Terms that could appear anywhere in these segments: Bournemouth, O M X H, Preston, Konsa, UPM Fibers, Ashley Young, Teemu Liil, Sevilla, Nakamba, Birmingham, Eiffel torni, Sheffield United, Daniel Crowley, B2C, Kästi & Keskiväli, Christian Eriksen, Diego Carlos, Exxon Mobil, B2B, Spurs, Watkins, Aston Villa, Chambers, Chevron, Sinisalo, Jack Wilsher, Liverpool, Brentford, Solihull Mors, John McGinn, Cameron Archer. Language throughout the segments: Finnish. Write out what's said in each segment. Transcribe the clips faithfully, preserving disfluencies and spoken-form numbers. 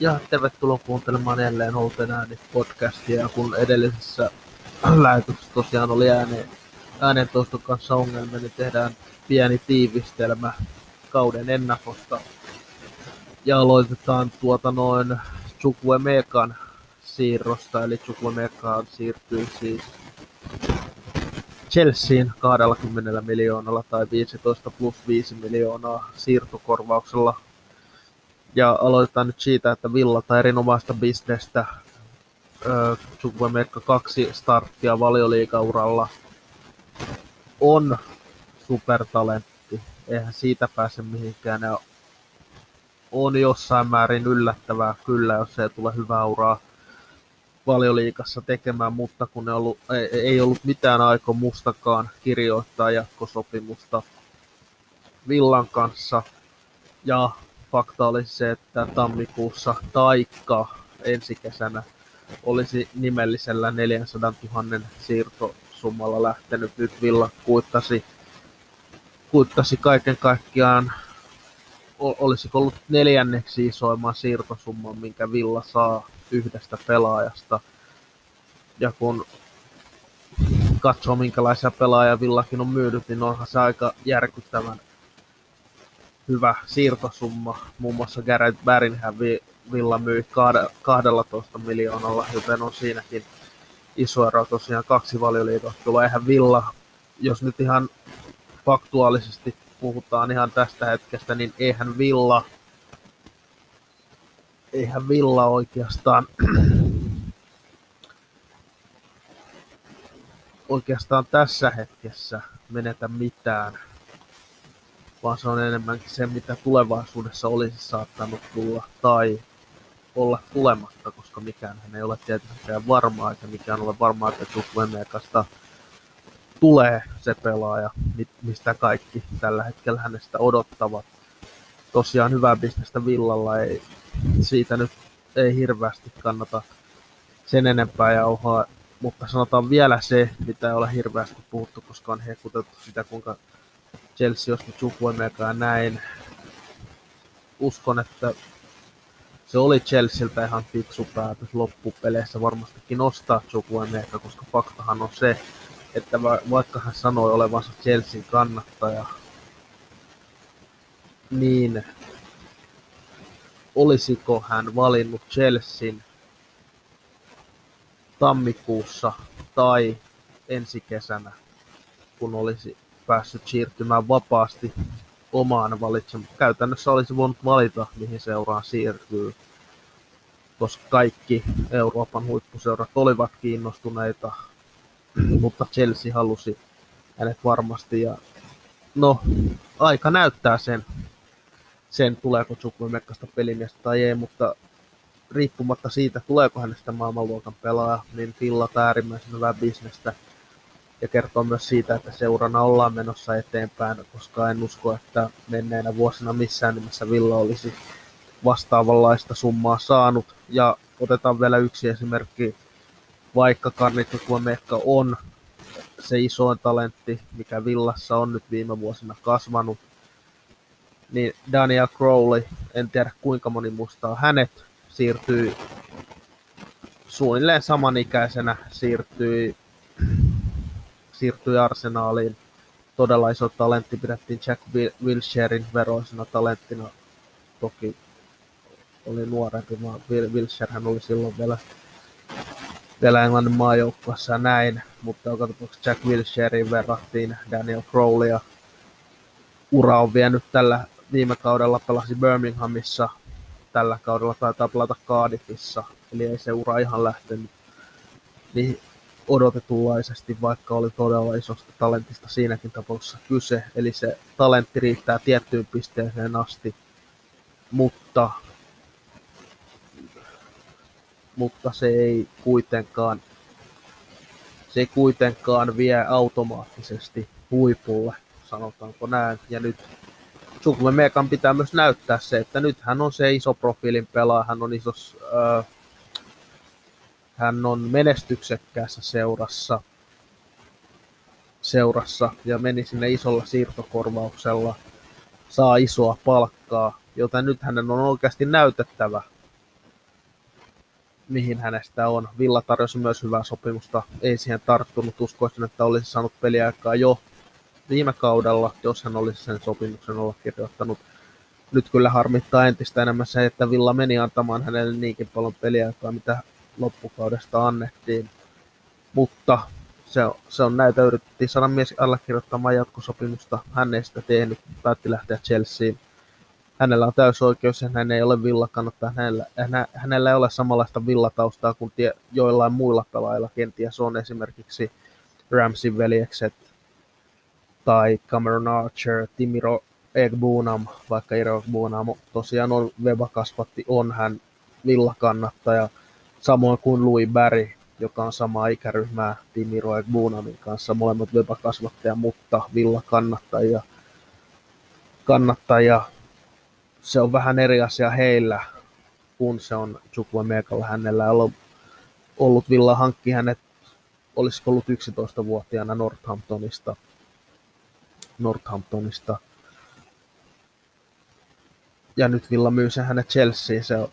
Ja tervetuloa kuuntelemaan jälleen Olten ääni podcastia, kun edellisessä lähetyksessä tosiaan oli ääneen, äänentoiston kanssa ongelmia, niin tehdään pieni tiivistelmä kauden ennakosta. Ja aloitetaan tuota noin Chukwuemekan siirrosta, eli Chukwuemeka siirtyy siis Chelseain kaksikymmentä miljoonalla tai viisitoista plus viisi miljoonaa siirtokorvauksella. Ja aloitetaan nyt siitä, että Villalta erinomaista bisnestä. Chukwuemeka kaksi starttia Valioliigauralla on supertalentti. Eihän siitä pääse mihinkään. Ja on jossain määrin yllättävää kyllä, jos ei tule hyvää uraa Valioliigassa tekemään, mutta kun ei ollut, ei, ei ollut mitään aikomustakaan kirjoittaa jatkosopimusta Villan kanssa. Ja fakta oli se, että tammikuussa taikka ensi kesänä olisi nimellisellä neljäsataatuhatta siirtosummalla lähtenyt. Nyt Villa kuittasi, kuittasi kaiken kaikkiaan, olisiko ollut neljänneksi isoimman siirtosumman, minkä Villa saa yhdestä pelaajasta. Ja kun katsoo minkälaisia pelaajia Villakin on myynyt, niin onhan se aika järkyttävän hyvä siirtosumma. Muun muassa Gareth Baringham Villa myi kahdellatoista miljoonalla, joten on siinäkin iso ero tosiaan kaksi Valioliigattelua. Eihän Villa, jos nyt ihan faktuaalisesti puhutaan ihan tästä hetkestä, niin eihän Villa, eihän Villa oikeastaan, oikeastaan tässä hetkessä menetä mitään, vaan se on enemmänkin se, mitä tulevaisuudessa olisi saattanut tulla tai olla tulematta, koska mikään ei ole tietenkään varmaa, eikä mikään ole varmaa, että Chukwuemekasta tulee se pelaaja, mistä kaikki tällä hetkellä hänestä odottavat. Tosiaan hyvää bisnestä Villalla, ei, siitä nyt ei hirveästi kannata sen enempää jauhaa, mutta sanotaan vielä se, mitä ei ole hirveästi puhuttu, koska on hekutettu sitä, kuinka Chelsea osti Chukwuemekaa näin. Uskon, että se oli Chelsealtä ihan fiksu päätös loppupeleissä varmastikin ostaa Chukwuemekaa, koska faktahan on se, että vaikka hän sanoi olevansa Chelsean kannattaja, niin olisiko hän valinnut Chelsean tammikuussa tai ensi kesänä, kun olisi päässyt siirtymään vapaasti omaan valitsemaan. Käytännössä olisi voinut valita, mihin seuraan siirtyy, koska kaikki Euroopan huippuseurat olivat kiinnostuneita, mutta Chelsea halusi hänet varmasti. Ja no, aika näyttää sen, sen tuleeko Chukwuemekasta pelimiestä tai ei, mutta riippumatta siitä, tuleeko hänestä maailmanluokan pelaaja, niin Villa äärimmäisen hyvää bisnestä. Ja kertoo myös siitä, että seurana ollaan menossa eteenpäin, koska en usko, että menneenä vuosina missään nimessä Villa olisi vastaavanlaista summaa saanut. Ja otetaan vielä yksi esimerkki, vaikka Kaine Kesler-Hayden on se isoin talentti, mikä Villassa on nyt viime vuosina kasvanut, niin Daniel Crowley, en tiedä kuinka moni muistaa hänet, siirtyi suunnilleen samanikäisenä, siirtyi siirtyi Arsenaaliin. Todella iso talentti, pidettiin Jack Wilsherin veroisena talenttina. Toki oli nuorempi, vaan Wilsherhän oli silloin vielä, vielä Englannin maajoukkueessa ja näin. Mutta joka tapauksessa Jack Wilsherin verrattiin Daniel Crowleya. Ura on vienyt tällä viime kaudella, pelasi Birminghamissa. Tällä kaudella taitaa pelata Cardiffissa. Eli ei se ura ihan lähtenyt niin odotetunlaisesti, vaikka oli todella isosta talentista siinäkin tapauksessa kyse. Eli se talentti riittää tiettyyn pisteeseen asti, mutta, mutta se, ei kuitenkaan, se ei kuitenkaan vie automaattisesti huipulle, sanotaanko näin. Ja nyt Chukwuemekan pitää myös näyttää se, että nyt hän on se iso profiilin pelaaja, hän on isos... Öö, Hän on menestyksekkäässä seurassa, seurassa ja meni sinne isolla siirtokorvauksella, saa isoa palkkaa, joten nyt hänen on oikeasti näytettävä, mihin hänestä on. Villa tarjosi myös hyvää sopimusta, ei siihen tarttunut, uskoisin, että olisi saanut peliaikaa jo viime kaudella, jos hän olisi sen sopimuksen olla kirjoittanut. Nyt kyllä harmittaa entistä enemmän se, että Villa meni antamaan hänelle niinkin paljon peliaikaa, mitä loppukaudesta annettiin, mutta se, se on näitä, yritettiin saada mies allekirjoittamaan jatkosopimusta, hän ei sitä tehnyt, päätti lähteä Chelseaan. Hänellä on täysoikeus ja hän ei ole villakannattaja. Hänellä, hänä, hänellä ei ole samanlaista villataustaa kuin tie, joillain muilla pelaajilla. Kenties on esimerkiksi Ramseyn veljekset tai Cameron Archer, Tim Iroegbunam, vaikka Iroegbunam tosiaan on Weba-kasvatti, on hän villakannattaja. Samoin kuin Louis Barry, joka on samaa ikäryhmää Tim Iroegbunamin kanssa, molemmat Weba-kasvattajia, mutta villakannattajia. Kannattajia. Se on vähän eri asia heillä, kun se on Chukwuemekalla. Hänellä ei ole ollut, Villa hankki hänet, olisiko ollut yksitoistavuotiaana Northamptonista. Northamptonista. Ja nyt Villa myy sen hänet Chelseaan. Se on.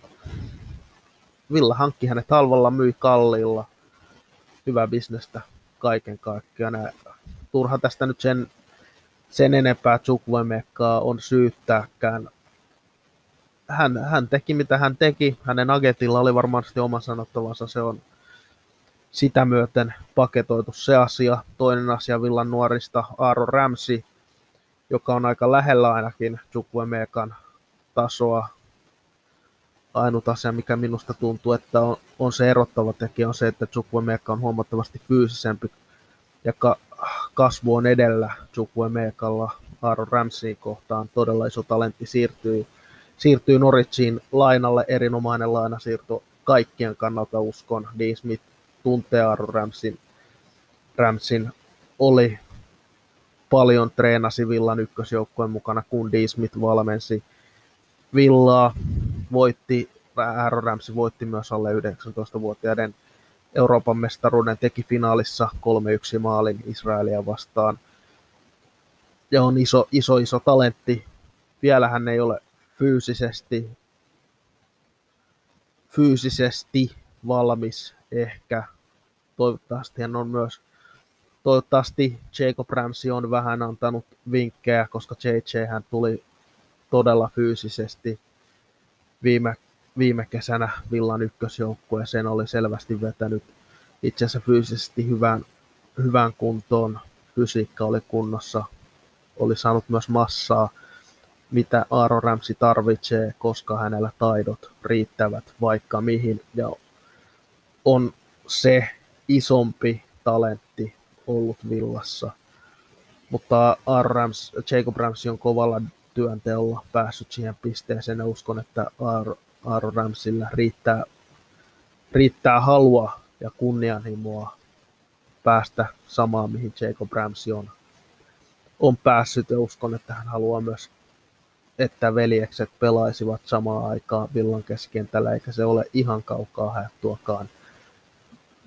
Villa hankki hänet halvalla, myi kalliilla. Hyvä bisnestä kaiken kaikkiaan. Turha tästä nyt sen, sen enempää Chukwuemekaa on syyttääkään. Hän, hän teki mitä hän teki, hänen agentilla oli varmasti oma sanottavansa, se on sitä myöten paketoitu se asia. Toinen asia Villan nuorista, Aaron Ramsey, joka on aika lähellä ainakin Chukwuemekan tasoa. Ainut asia, mikä minusta tuntuu, että on, on se erottava tekijä, on se, että Chukwuemeka on huomattavasti fyysisempi ja ka- kasvu on edellä Chukwuemekalla Aaron Ramseyin kohtaan. Todella iso talentti siirtyy. Siirtyy Norwichiin lainalle, erinomainen lainasiirto kaikkien kannalta uskon. Dean Smith tuntee Aaron Ramseyn. Ramseyn oli paljon, treenasi Villan ykkösjoukkueen mukana, kun Dean Smith valmensi Villaa. Voitti, Aaron Ramsey voitti myös alle yhdeksäntoistavuotiaiden Euroopan mestaruuden, teki finaalissa kolme yksi maalin Israelia vastaan. Ja on iso, iso, iso talentti. Vielähän ei ole Fyysisesti, fyysisesti valmis ehkä. Toivottavasti hän on myös, toivottavasti Jacob Ramsey on vähän antanut vinkkejä, koska J J hän tuli todella fyysisesti viime, viime kesänä Villan ykkösjoukkueeseen, oli selvästi vetänyt itsensä fyysisesti hyvään, hyvään kuntoon, fysiikka oli kunnossa, oli saanut myös massaa, mitä Aaron Ramsey tarvitsee, koska hänellä taidot riittävät vaikka mihin. Ja on se isompi talentti ollut Villassa. Mutta Aaron Ramsey, Jacob Ramsey on kovalla työnteolla päässyt siihen pisteeseen. Ja uskon, että Aaron Ramseyllä riittää, riittää halua ja kunnianhimoa päästä samaan, mihin Jacob Ramsey on, on päässyt. Ja uskon, että hän haluaa myös, että veljekset pelaisivat samaan aikaan Villan keskikentällä, eikä se ole ihan kaukaa haettuakaan,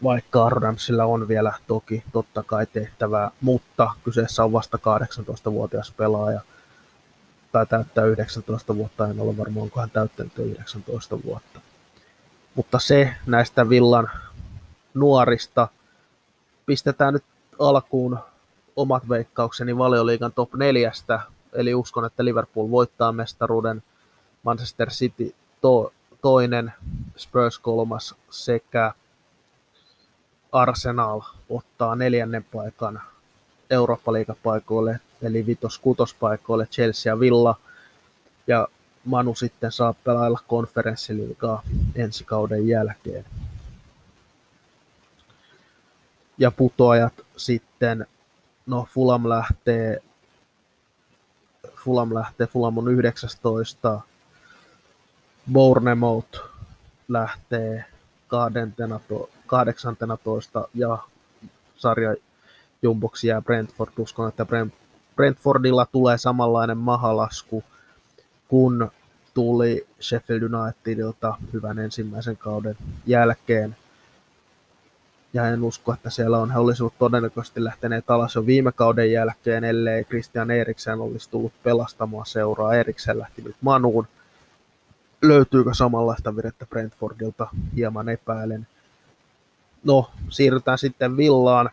vaikka Aaron Ramseyllä on vielä toki totta kai tehtävää, mutta kyseessä on vasta kahdeksantoistavuotias pelaaja, tai täyttää yhdeksäntoista vuotta, en ole varma, onko hän täyttänyt yhdeksäntoista vuotta. Mutta se näistä Villan nuorista, pistetään nyt alkuun omat veikkaukseni Valioliigan top neljästä. Eli uskon, että Liverpool voittaa mestaruuden, Manchester City to- toinen, Spurs kolmas sekä Arsenal ottaa neljännen paikan Eurooppa-liigapaikoille, eli viides-kuudes paikoille Chelsea ja Villa. Ja Manu sitten saa pelailla konferenssiliigaa ensi kauden jälkeen. Ja putoajat sitten, no Fulham lähtee. Fulham lähtee, Fulham on yhdeksästoista, Bournemouth lähtee kahdeksantenatoista ja sarjajumboksi jää Brentford. Uskon, että Brentfordilla tulee samanlainen mahalasku, kun tuli Sheffield Unitedilta hyvän ensimmäisen kauden jälkeen. Ja en usko, että siellä on, he olisivat todennäköisesti lähteneet alas jo viime kauden jälkeen, ellei Christian Eriksen olisi tullut pelastamaan seuraa. Eriksen lähti nyt Manuun. löytyykö samanlaista virettä Brentfordilta, hieman epäilen. No, siirrytään sitten Villaan.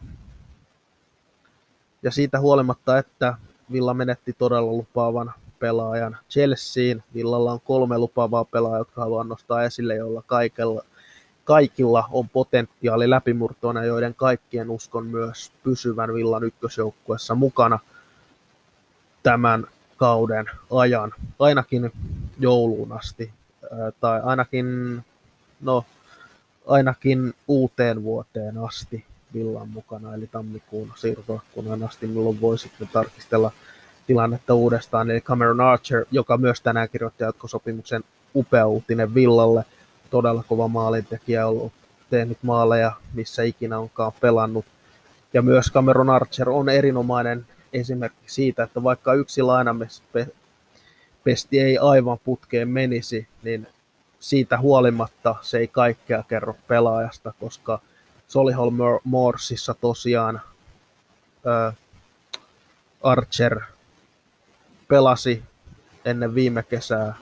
Ja siitä huolimatta, että Villa menetti todella lupaavan pelaajan Chelseaan. Villalla on kolme lupaavaa pelaajaa, jotka haluan nostaa esille, joilla kaikella, kaikilla on potentiaali läpimurtoina, joiden kaikkien uskon myös pysyvän Villan ykkösjoukkuessa mukana tämän kauden ajan. Ainakin jouluun asti, tai ainakin, no, ainakin uuteen vuoteen asti Villan mukana, eli tammikuun siirtoikkunaan asti, milloin voi sitten tarkistella tilannetta uudestaan. Eli Cameron Archer, joka myös tänään kirjoitti jatkosopimuksen, upea uutinen Villalle, todella kova maalintekijä, ollut tehnyt maaleja missä ikinä onkaan pelannut. Ja myös Cameron Archer on erinomainen esimerkki siitä, että vaikka yksi lainapesti ei aivan putkeen menisi, niin siitä huolimatta se ei kaikkea kerro pelaajasta, koska Solihull Morsissa tosiaan ää, Archer pelasi ennen viime kesää,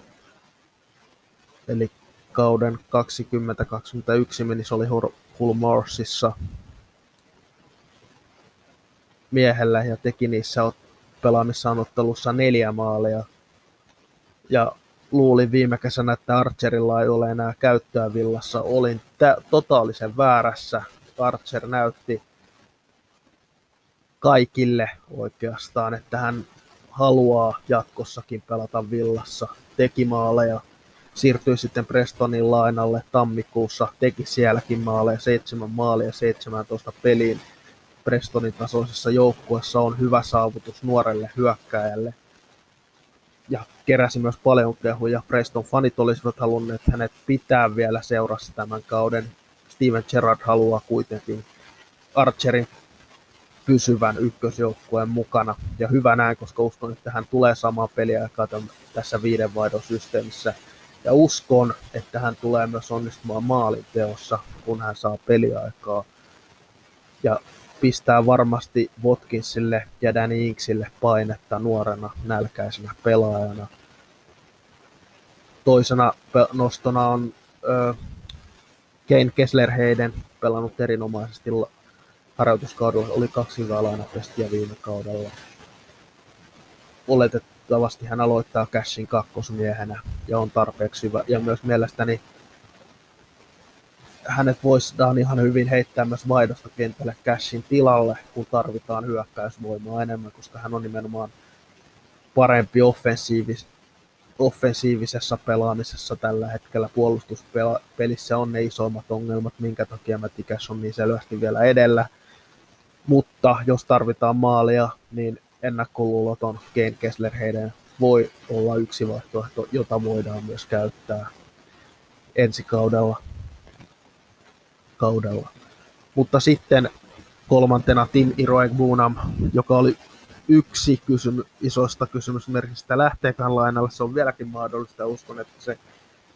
eli kauden kaksikymmentä kaksikymmentäyksi meni Solihull Morsissa miehellä ja teki niissä pelaamissaan ottelussa neljä maalia. Ja luulin viime kesänä, että Archerilla ei ole enää käyttöä Villassa. Olin tä- totaalisen väärässä. Archer näytti kaikille oikeastaan, että hän haluaa jatkossakin pelata Villassa. Teki maaleja, siirtyi sitten Prestonin lainalle tammikuussa, teki sielläkin maaleja, seitsemän maalia seitsemäntoista peliin. Prestonin tasoisessa joukkueessa on hyvä saavutus nuorelle hyökkääjälle. Ja keräsi myös paljon kehuja. Preston fanit olisivat halunneet hänet pitää vielä seurassa tämän kauden. Steven Gerrard haluaa kuitenkin Archerin pysyvän ykkösjoukkueen mukana. Ja hyvä näin, koska uskon, että hän tulee samaan peliaikaa tässä viiden vaihdon systeemissä. Ja uskon, että hän tulee myös onnistumaan maalinteossa, kun hän saa peliaikaa. Ja pistää varmasti Watkinsille ja Danny Ingsille painetta nuorena nälkäisenä pelaajana. Toisena nostona on äh, Kaine Kesler-Hayden, pelannut erinomaisesti harjoituskaudella, oli kaksi hyvää lainapestiä viime kaudella. Oletettavasti hän aloittaa Cashin kakkosmiehenä ja on tarpeeksi hyvä, ja myös mielestäni hänet voidaan ihan hyvin heittää myös vaihdosta kentälle Cashin tilalle, kun tarvitaan hyökkäysvoimaa enemmän, koska hän on nimenomaan parempi offensiivis- offensiivisessa pelaamisessa tällä hetkellä. Puolustuspelissä on ne isoimmat ongelmat, minkä takia Matty Cash on niin selvästi vielä edellä. Mutta jos tarvitaan maalia, niin ennakkoluuloton Kaine Kesler-Hayden voi olla yksi vaihtoehto, jota voidaan myös käyttää ensi kaudella. Kaudella. Mutta sitten kolmantena Tim Iroegbunam, joka oli yksi kysymy- isoista kysymysmerkistä. Lähteekään lainalle, se on vieläkin mahdollista. Uskon, että se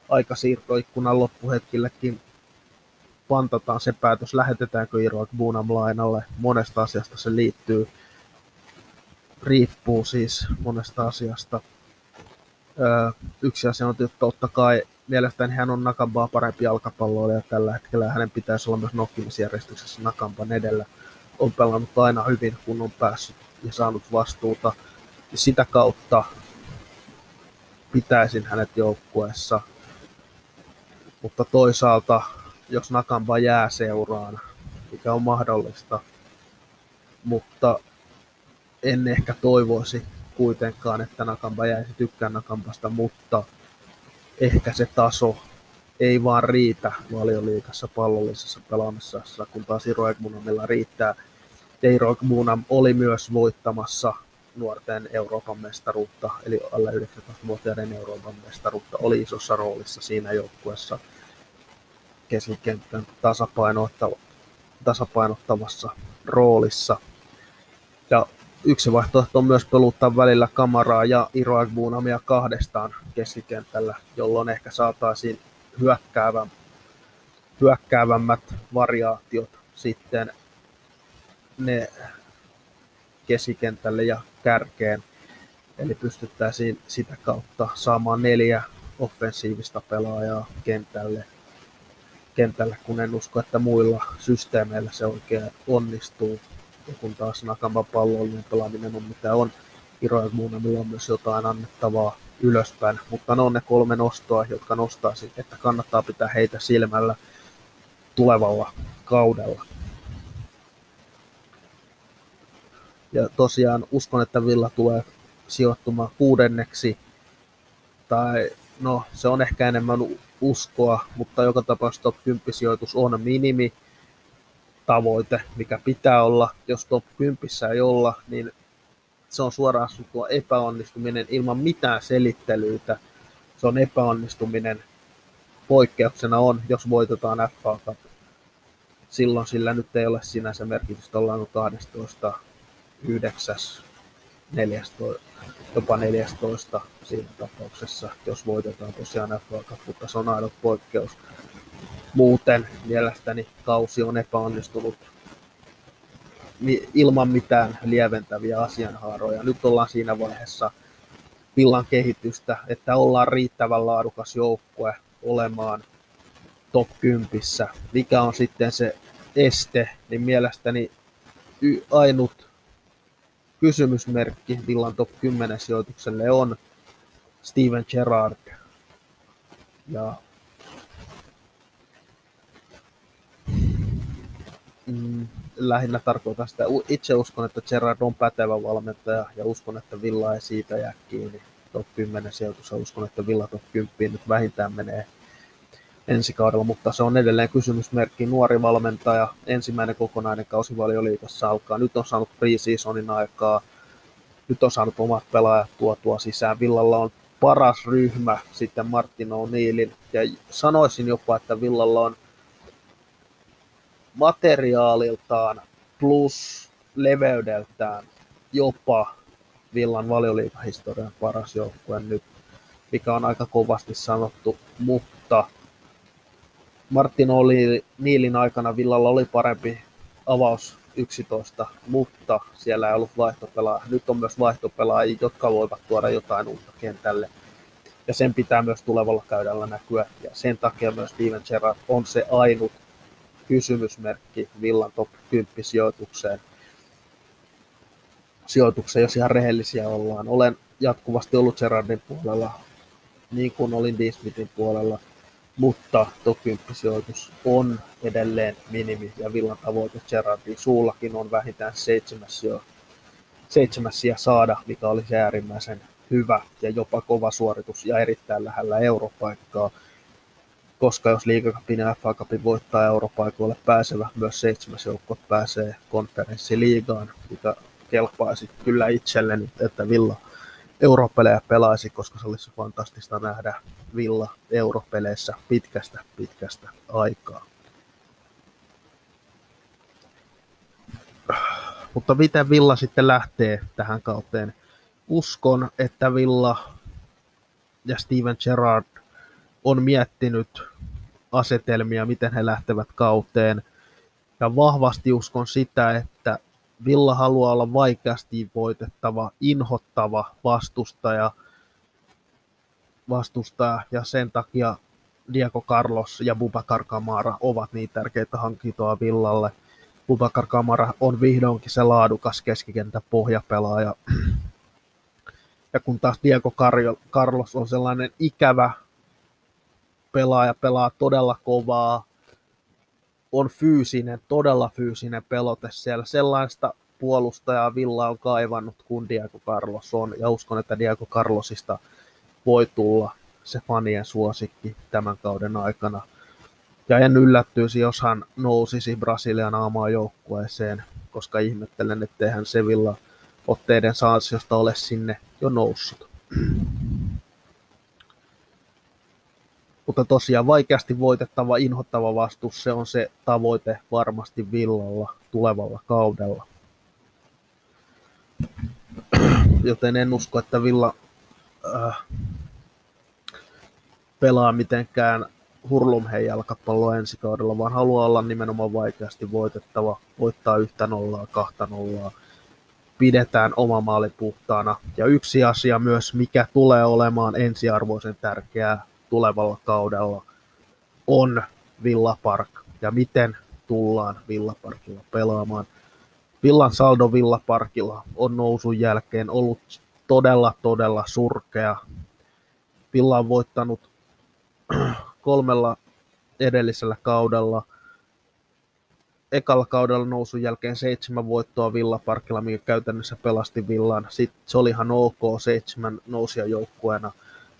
aika siirtoikkunan loppuhetkillekin pantataan se päätös, lähetetäänkö Iroegbunam lainalle. Monesta asiasta se liittyy. Riippuu siis monesta asiasta. Öö, yksi asia on, että totta kai mielestäni hän on Nakambaa parempi jalkapalloilija tällä hetkellä, ja hänen pitäisi olla myös nokkimisjärjestyksessä Nakamban edellä. On pelannut aina hyvin, kun on päässyt ja saanut vastuuta. Ja sitä kautta pitäisin hänet joukkueessa. Mutta toisaalta, jos Nakamba jää seuraan, mikä on mahdollista, mutta en ehkä toivoisi kuitenkaan, että Nakamba jäisi, tykkään Nakambasta, mutta ehkä se taso ei vaan riitä Valioliigassa pallollisessa pelaamisessa, kun taas Iroegbunamilla riittää. Ja Iroegbunam oli myös voittamassa nuorten Euroopan mestaruutta, eli alle yhdeksäntoistavuotiaiden Euroopan mestaruutta, oli isossa roolissa siinä joukkueessa keskikentän tasapainottavassa roolissa. Ja yksi vaihtoehto on myös peluttaa välillä Kamaraa ja Iroegbunamia kahdestaan keskikentällä, jolloin ehkä saataisiin hyökkäävä, hyökkäävämmät variaatiot sitten ne keskikentälle ja kärkeen. Eli pystyttäisiin sitä kautta saamaan neljä offensiivista pelaajaa kentälle, kentälle, kun en usko, että muilla systeemeillä se oikein onnistuu. Ja kun taas Nakamban pallollinen pelaaminen on mitä on, Iroegbunamilla on myös jotain annettavaa ylöspäin. Mutta ne on ne kolme nostoa, jotka nostaa, että kannattaa pitää heitä silmällä tulevalla kaudella. Ja tosiaan uskon, että Villa tulee sijoittumaan kuudenneksi, tai no se on ehkä enemmän uskoa, mutta joka tapauksessa top kymmenen sijoitus on minimi tavoite, mikä pitää olla. Jos top kymmenen ei olla, niin se on suoraan sanottuna epäonnistuminen ilman mitään selittelyitä. Se on epäonnistuminen. Poikkeuksena on, jos voitetaan F A Cup. Silloin sillä nyt ei ole sinänsä merkitystä, ollaan kahdestoista yhdeksäs neljästoista jopa neljästoista siinä tapauksessa, jos voitetaan tosiaan F A Cup, mutta se on aidot poikkeus. Muuten mielestäni kausi on epäonnistunut ilman mitään lieventäviä asianhaaroja. Nyt ollaan siinä vaiheessa Villan kehitystä, että ollaan riittävän laadukas joukkue olemaan top kymmenen. Mikä on sitten se este, niin mielestäni ainut kysymysmerkki Villan top kymmenen sijoitukselle on Steven Gerrard. Ja mm, lähinnä tarkoitan sitä. Itse uskon, että Gerrard on pätevä valmentaja ja uskon, että Villa ei siitä jää kiinni. Top kymmenen sijoitus. Uskon, että Villa top kymmenen nyt vähintään menee ensi kaudella, mutta se on edelleen kysymysmerkki. Nuori valmentaja, ensimmäinen kokonainen kausi Valioliigassa alkaa. Nyt on saanut pre-seasonin aikaa. Nyt on saanut omat pelaajat tuotua sisään. Villalla on paras ryhmä sitten Martin O'Neillin. Ja sanoisin jopa, että Villalla on materiaaliltaan plus leveydeltään jopa Villan Valioliigahistorian paras joukkue nyt, mikä on aika kovasti sanottu, mutta Martin O'Neillin aikana Villalla oli parempi avaus yksitoista, mutta siellä ei ollut vaihtopelaajia. Nyt on myös vaihtopelaajia, jotka voivat tuoda jotain uutta kentälle. Ja sen pitää myös tulevalla käydällä näkyä. Ja sen takia myös Steven Gerrard on se ainut kysymysmerkki Villan top kymmenen sijoitukseen. Sijoitukseen, jos ihan rehellisiä ollaan. Olen jatkuvasti ollut Gerrardin puolella, niin kuin olin Dean Smithin puolella. Mutta top kymmenen sijoitus on edelleen minimi ja Villan tavoite Gerrardin suullakin on vähintään seitsemäs sija, seitsemäs sija saada, mikä olisi äärimmäisen hyvä ja jopa kova suoritus ja erittäin lähellä europaikkaa. Koska jos liigacupin ja F A Cupin voittaa europaikoille pääsevä, myös seitsemäs joukko pääsee konferenssiliigaan, mikä kelpaisi kyllä itselleni, että Villa europelejä pelaisi, koska se olisi fantastista nähdä Villa europeleissä pitkästä pitkästä aikaa. Mutta miten Villa sitten lähtee tähän kauteen? Uskon, että Villa ja Steven Gerrard on miettinyt asetelmia, miten he lähtevät kauteen. Ja vahvasti uskon sitä, että Villa haluaa olla vaikeasti voitettava, inhottava vastustaja, vastustaja ja sen takia Diego Carlos ja Boubacar Kamara ovat niin tärkeitä hankintoja Villalle. Boubacar Kamara on vihdoinkin se laadukas keskikentän pohjapelaaja. Ja kun taas Diego Carlos on sellainen ikävä pelaaja, pelaa todella kovaa, on fyysinen, todella fyysinen pelote siellä. Sellaista puolustajaa Villa on kaivannut kuin Diego Carlos on. Ja uskon, että Diego Carlosista voi tulla se fanien suosikki tämän kauden aikana. Ja en yllättyisi, jos hän nousisi Brasilian A-maajoukkueeseen, koska ihmettelen, ettei hän se Villa otteiden ansiosta ole sinne jo noussut. Mutta tosiaan vaikeasti voitettava, inhottava vastus, se on se tavoite varmasti Villalla tulevalla kaudella. Joten en usko, että Villa äh, pelaa mitenkään hurlumheen jalkapalloa ensi kaudella, vaan haluaa olla nimenomaan vaikeasti voitettava, voittaa yhtä nollaa, kahta nollaa. pidetään oma maali puhtaana. Ja yksi asia myös, mikä tulee olemaan ensiarvoisen tärkeää tulevalla kaudella, on Villa Park ja miten tullaan Villa Parkilla pelaamaan. Villan saldo Villa Parkilla on nousun jälkeen ollut todella, todella surkea. Villa on voittanut kolmella edellisellä kaudella. Ekalla kaudella nousun jälkeen seitsemän voittoa Villa Parkilla, mikä käytännössä pelasti Villan. Sitten se oli ihan ok seitsemän nousijajoukkueena,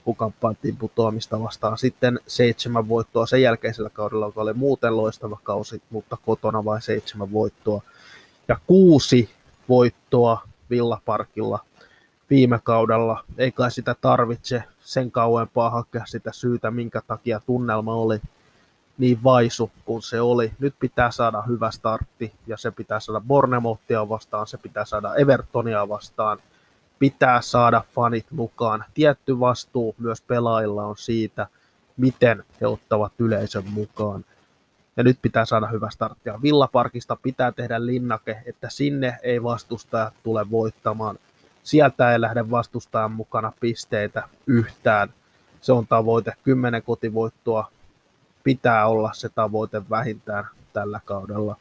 kun kamppailtiin putoamista vastaan. Sitten seitsemän voittoa sen jälkeisellä kaudella, joka oli muuten loistava kausi, mutta kotona vain seitsemän voittoa. Ja kuusi voittoa Villa Parkilla viime kaudella. Ei kai sitä tarvitse sen kauempaa hakea sitä syytä, minkä takia tunnelma oli niin vaisu kuin se oli. Nyt pitää saada hyvä startti ja se pitää saada Bournemouthia vastaan, se pitää saada Evertonia vastaan. Pitää saada fanit mukaan. Tietty vastuu myös pelaajilla on siitä, miten he ottavat yleisön mukaan. Ja nyt pitää saada hyvä startti. Villa Parkista pitää tehdä linnake, että sinne ei vastustaja tule voittamaan. Sieltä ei lähde vastustajan mukana pisteitä yhtään. Se on tavoite. Kymmenen kotivoittoa pitää olla se tavoite vähintään tällä kaudella.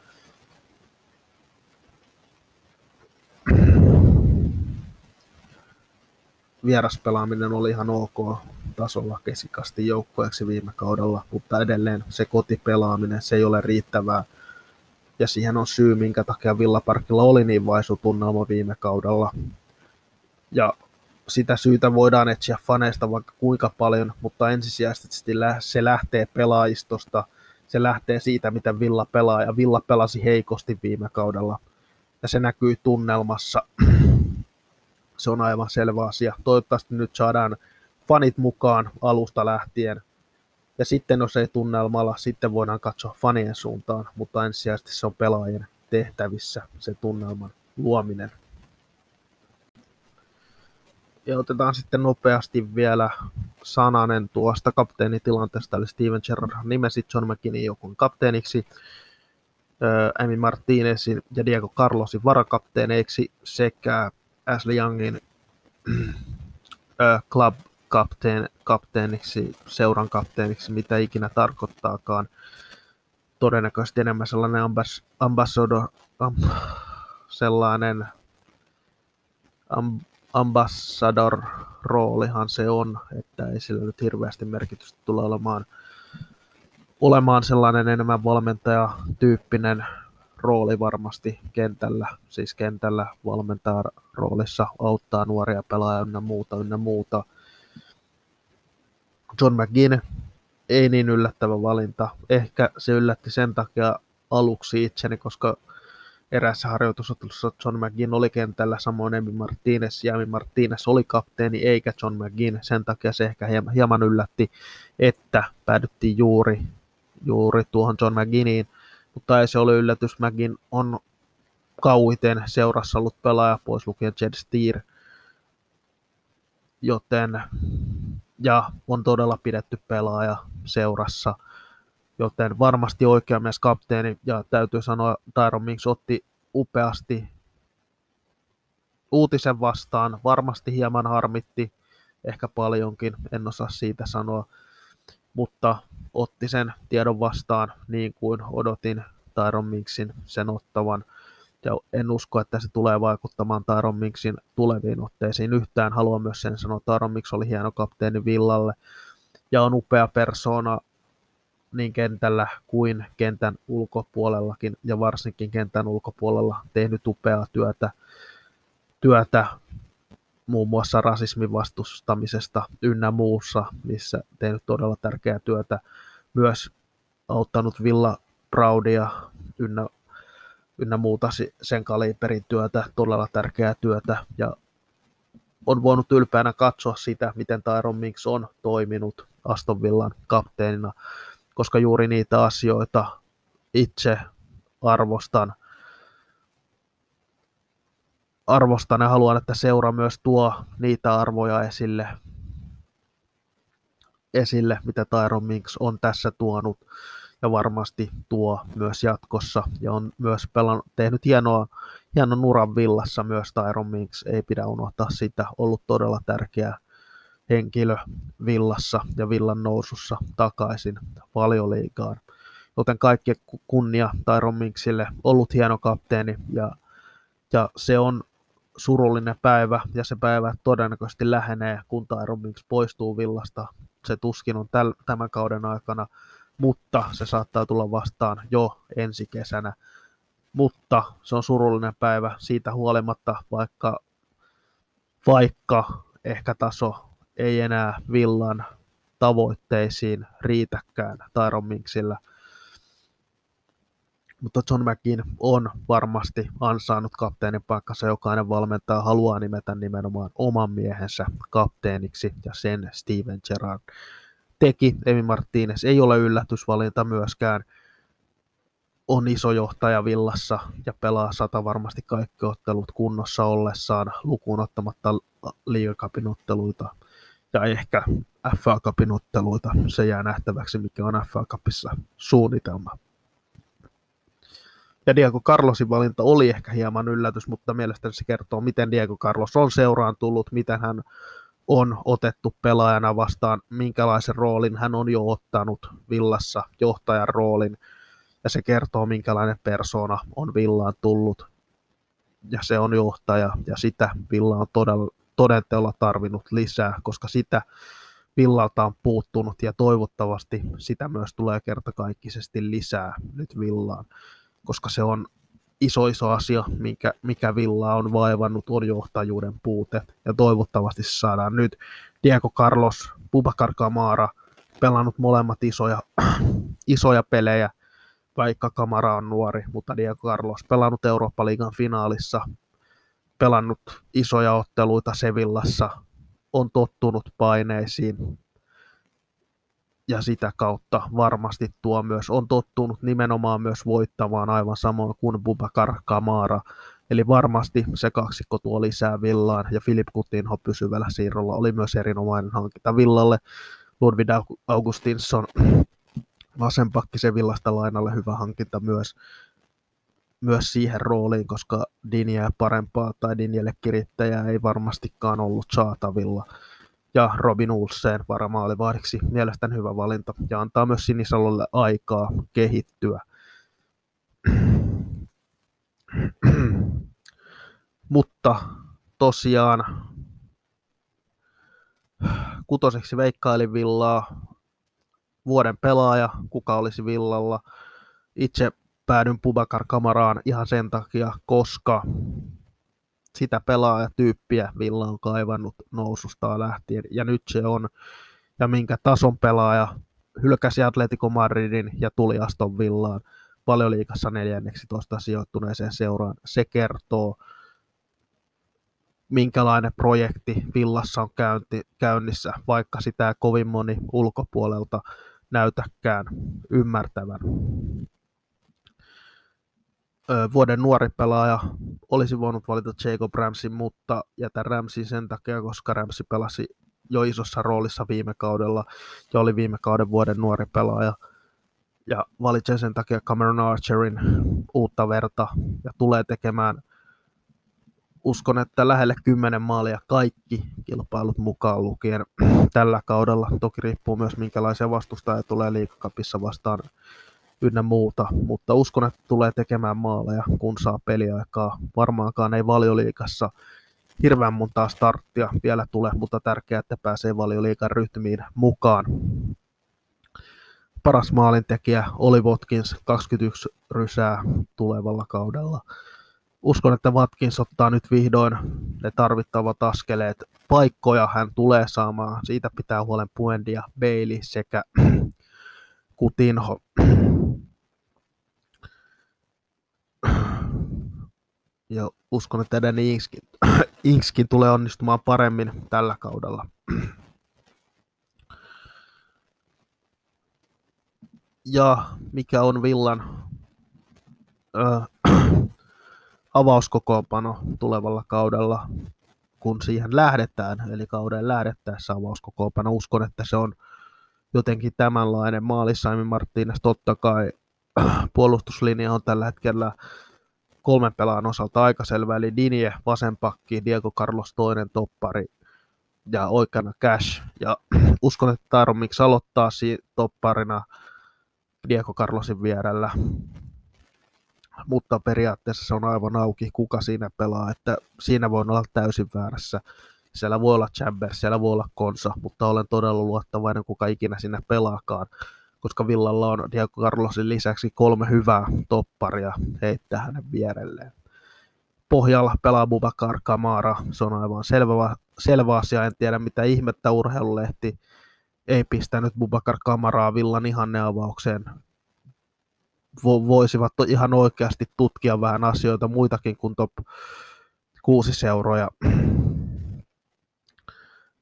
Vieraspelaaminen oli ihan ok tasolla kesikasti joukkueeksi viime kaudella, mutta edelleen se kotipelaaminen, se ei ole riittävää. Ja siihen on syy, minkä takia Villa Parkilla oli niin vaisu tunnelma viime kaudella. Ja sitä syytä voidaan etsiä faneista vaikka kuinka paljon, mutta ensisijaisesti se lähtee pelaajistosta. Se lähtee siitä, miten Villa pelaa, ja Villa pelasi heikosti viime kaudella. Ja se näkyy tunnelmassa. Se on aivan selvä asia. Toivottavasti nyt saadaan fanit mukaan alusta lähtien. Ja sitten jos ei tunnelmalla, sitten voidaan katsoa fanien suuntaan. Mutta ensisijaisesti se on pelaajien tehtävissä, se tunnelman luominen. Ja otetaan sitten nopeasti vielä sananen tuosta kapteenitilanteesta. Eli Steven Gerrard nimesi John McGinnin joukkueen kapteeniksi, Emi Martínezin ja Diego Carlosin varakapteeneiksi sekä Ashley Youngin äh, club kapteen, kapteeniksi, seuran kapteeniksi, mitä ikinä tarkoittaakaan. Todennäköisesti enemmän sellainen ambas, ambassador, amb, sellainen amb, ambassador roolihan se on, että ei sillä nyt hirveästi merkitystä tule olemaan, olemaan sellainen enemmän valmentaja tyyppinen rooli varmasti kentällä, siis kentällä valmentaa roolissa, auttaa nuoria pelaajia ynnä muuta, ynnä muuta. John McGinn, ei niin yllättävä valinta. Ehkä se yllätti sen takia aluksi itseni, koska eräässä harjoitusottelussa John McGinn oli kentällä, samoin Emi Martínez, ja Emi Martínez oli kapteeni eikä John McGinn. Sen takia se ehkä hieman yllätti, että päädyttiin juuri, juuri tuohon John McGinniin. Mutta ei se ole yllätys, McGinn on kauiten seurassa ollut pelaaja, pois lukien Jed Steer, joten, ja on todella pidetty pelaaja seurassa, joten varmasti oikea mies kapteeni, ja täytyy sanoa, Tyrone Mings otti upeasti uutisen vastaan, varmasti hieman harmitti, ehkä paljonkin, en osaa siitä sanoa, mutta otti sen tiedon vastaan niin kuin odotin Tyrone Mingsin sen ottavan. Ja en usko, että se tulee vaikuttamaan Tyrone Mingsin tuleviin otteisiin yhtään. Haluan myös sen sanoa, että Tyrone Mings oli hieno kapteeni Villalle ja on upea persoona niin kentällä kuin kentän ulkopuolellakin. Ja varsinkin kentän ulkopuolella tehnyt upeaa työtä, työtä muun muassa rasismin vastustamisesta ynnä muussa, missä tehnyt todella tärkeää työtä. Myös auttanut Villa Proudia ynnä, ynnä muuta sen kaliberin työtä, todella tärkeää työtä. Ja on voinut ylpeänä katsoa sitä, miten Tyrone Mings on toiminut Aston Villan kapteenina, koska juuri niitä asioita itse arvostan. Arvostan ja haluan, että seura myös tuo niitä arvoja esille, esille mitä Tyrone Mings on tässä tuonut. ja varmasti tuo myös jatkossa, ja on myös pelan, tehnyt hienoa, hienon uran Villassa myös Tyrone Mings, ei pidä unohtaa sitä, ollut todella tärkeä henkilö Villassa ja Villan nousussa takaisin Valioliigaan. Joten kaikki kunnia Tyrone Mingsille, ollut hieno kapteeni ja, ja se on surullinen päivä ja se päivä todennäköisesti lähenee, kun Tyrone Mings poistuu Villasta. Se tuskin on täl, tämän kauden aikana, mutta se saattaa tulla vastaan jo ensi kesänä. Mutta se on surullinen päivä siitä huolimatta, vaikka, vaikka ehkä taso ei enää Villan tavoitteisiin riitäkään Tyrone Mingsillä. Mutta John McGinn on varmasti ansainnut kapteenin paikkansa. Jokainen valmentaja haluaa nimetä nimenomaan oman miehensä kapteeniksi, ja sen Steven Gerrard teki. Emi Martínez ei ole yllätysvalinta myöskään. On iso johtaja Villassa ja pelaa sata varmasti kaikki ottelut kunnossa ollessaan, lukuun ottamatta League Cupin otteluita ja ehkä F A Cupin otteluita. Se jää nähtäväksi, mikä on F A Cupissa suunnitelma. Ja Diego Carlosin valinta oli ehkä hieman yllätys, mutta mielestäni se kertoo, miten Diego Carlos on seuraan tullut, miten hän on otettu pelaajana vastaan, minkälaisen roolin hän on jo ottanut Villassa, johtajan roolin. Ja se kertoo, minkälainen persoona on Villaan tullut. Ja se on johtaja, ja sitä Villa on todella, todenteolla tarvinnut lisää, koska sitä Villalta on puuttunut, ja toivottavasti sitä myös tulee kertakaikkisesti lisää nyt Villaan. Koska se on iso iso asia, mikä, mikä Villaa on vaivannut, on johtajuuden puute. Ja toivottavasti se saadaan nyt. Diego Carlos, Boubacar Kamara, pelannut molemmat isoja, isoja pelejä, vaikka Kamara on nuori, mutta Diego Carlos pelannut Eurooppa-liigan finaalissa, pelannut isoja otteluita Sevillassa, on tottunut paineisiin. Ja sitä kautta varmasti tuo myös on tottunut nimenomaan myös voittamaan aivan samoin kuin Boubacar Kamara. Eli varmasti se kaksikko tuo lisää Villaan, ja Philippe Coutinho pysyvällä siirrolla oli myös erinomainen hankinta Villalle. Ludwig Augustinsson vasenpakki Sevillasta lainalle, hyvä hankinta myös, myös siihen rooliin, koska Diniä parempaa tai Dinjelle kirittäjää ei varmastikaan ollut saatavilla. Ja Robin Olsen varamaalivahdiksi mielestäni hyvä valinta ja antaa myös Sinisalolle aikaa kehittyä. Mutta tosiaan kutoseksi veikkailin Villaa, vuoden pelaaja, kuka olisi Villalla. Itse päädyn Boubacar Kamaraan ihan sen takia, koska sitä pelaajatyyppiä Villa on kaivannut nousustaan lähtien, ja nyt se on. Ja minkä tason pelaaja, hylkäsi Atletico Madridin ja tuli Aston Villaan Valioliigassa neljänneksitoista sijoittuneeseen seuraan. Se kertoo, minkälainen projekti Villassa on käynti, käynnissä, vaikka sitä kovin moni ulkopuolelta näytäkään ymmärtävän. Vuoden nuori pelaaja olisi voinut valita Jacob Ramsey, mutta jätän Ramsey sen takia, koska Ramsey pelasi jo isossa roolissa viime kaudella ja oli viime kauden vuoden nuori pelaaja. Ja valitsen sen takia Cameron Archerin, uutta verta, ja tulee tekemään, uskon, että lähelle kymmenen maalia kaikki kilpailut mukaan lukien tällä kaudella. Toki riippuu myös, minkälaisia vastustajia tulee League Cupissa vastaan ynnä muuta, mutta uskon, että tulee tekemään maaleja, kun saa peliaikaa. Varmaankaan ei Valioliigassa hirveän montaa starttia vielä tule, mutta tärkeää, että pääsee Valioliigan rytmiin mukaan. Paras maalintekijä oli Watkins, kaksikymmentäyksi rysää tulevalla kaudella. Uskon, että Watkins ottaa nyt vihdoin ne tarvittavat askeleet. Paikkoja hän tulee saamaan, siitä pitää huolen Buendia, Bailey sekä Coutinho. Ja uskon, että Danny Ingskin, Ingskin tulee onnistumaan paremmin tällä kaudella. Ja mikä on Villan äh, avauskokoonpano tulevalla kaudella, kun siihen lähdetään, eli kauden lähdettäessä avauskokoonpano. Uskon, että se on jotenkin tämänlainen maalissa Emi Martínez. Totta kai puolustuslinja on tällä hetkellä kolmen pelaan osalta aika selvä, eli Dinie vasen pakki, Diego Carlos toinen toppari ja oikeana Cash. Ja uskon, että Tyrone Mings aloittaa si- topparina Diego Carlosin vierellä. Mutta periaatteessa se on aivan auki, kuka siinä pelaa, että siinä voi olla täysin väärässä. Siellä voi olla Chambers, siellä voi olla Konsa, mutta olen todella luottavainen, kuka ikinä siinä pelaakaan, koska Villalla on Diego Carlosin lisäksi kolme hyvää topparia heittää hänen vierelleen. Pohjalla pelaa Boubacar Kamara, se on aivan selvä, selvä asia, en tiedä mitä ihmettä urheilulehti ei pistänyt Boubacar Kamaraa Villan ihanneavaukseen. Voisivat ihan oikeasti tutkia vähän asioita muitakin kuin top kuusi seuroja.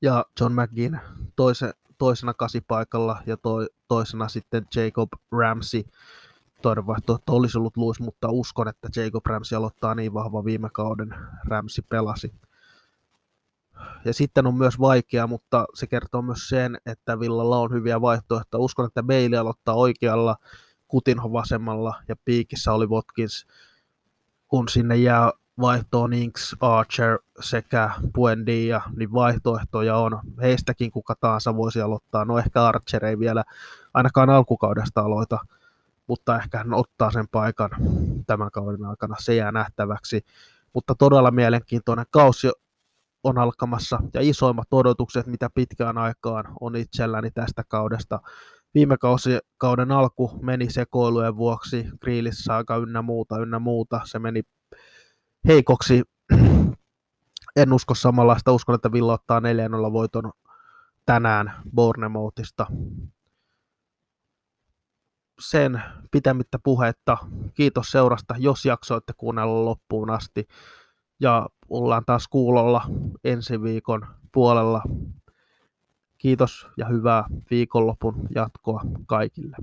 Ja John McGinn toise, toisena kasipaikalla ja to, toisena sitten Jacob Ramsey. Toinen vaihtoehto olisi ollut Luis, mutta uskon, että Jacob Ramsey aloittaa, niin vahva viime kauden Ramsey pelasi. Ja sitten on myös vaikea, mutta se kertoo myös sen, että Villalla on hyviä vaihtoehtoja. Uskon, että Bailey aloittaa oikealla, Coutinho vasemmalla ja piikissä oli Watkins, kun sinne jää vaihtoon Ings, Archer sekä Buendia, niin vaihtoehtoja on. Heistäkin kuka tahansa voisi aloittaa. No ehkä Archer ei vielä ainakaan alkukaudesta aloita, mutta ehkä hän ottaa sen paikan tämän kauden aikana. Se jää nähtäväksi. Mutta todella mielenkiintoinen kausi on alkamassa ja isoimmat odotukset, mitä pitkään aikaan on itselläni tästä kaudesta. Viime kausi, kauden alku meni sekoilujen vuoksi, Grealish-saaga ynnä muuta, ynnä muuta. Se meni heikoksi. En usko samanlaista. Uskon, että Villa ottaa neljä nolla voiton tänään Bournemouthista. Sen pitämättä puhetta. Kiitos seurasta, jos jaksoitte kuunnella loppuun asti. Ja ollaan taas kuulolla ensi viikon puolella. Kiitos ja hyvää viikonlopun jatkoa kaikille.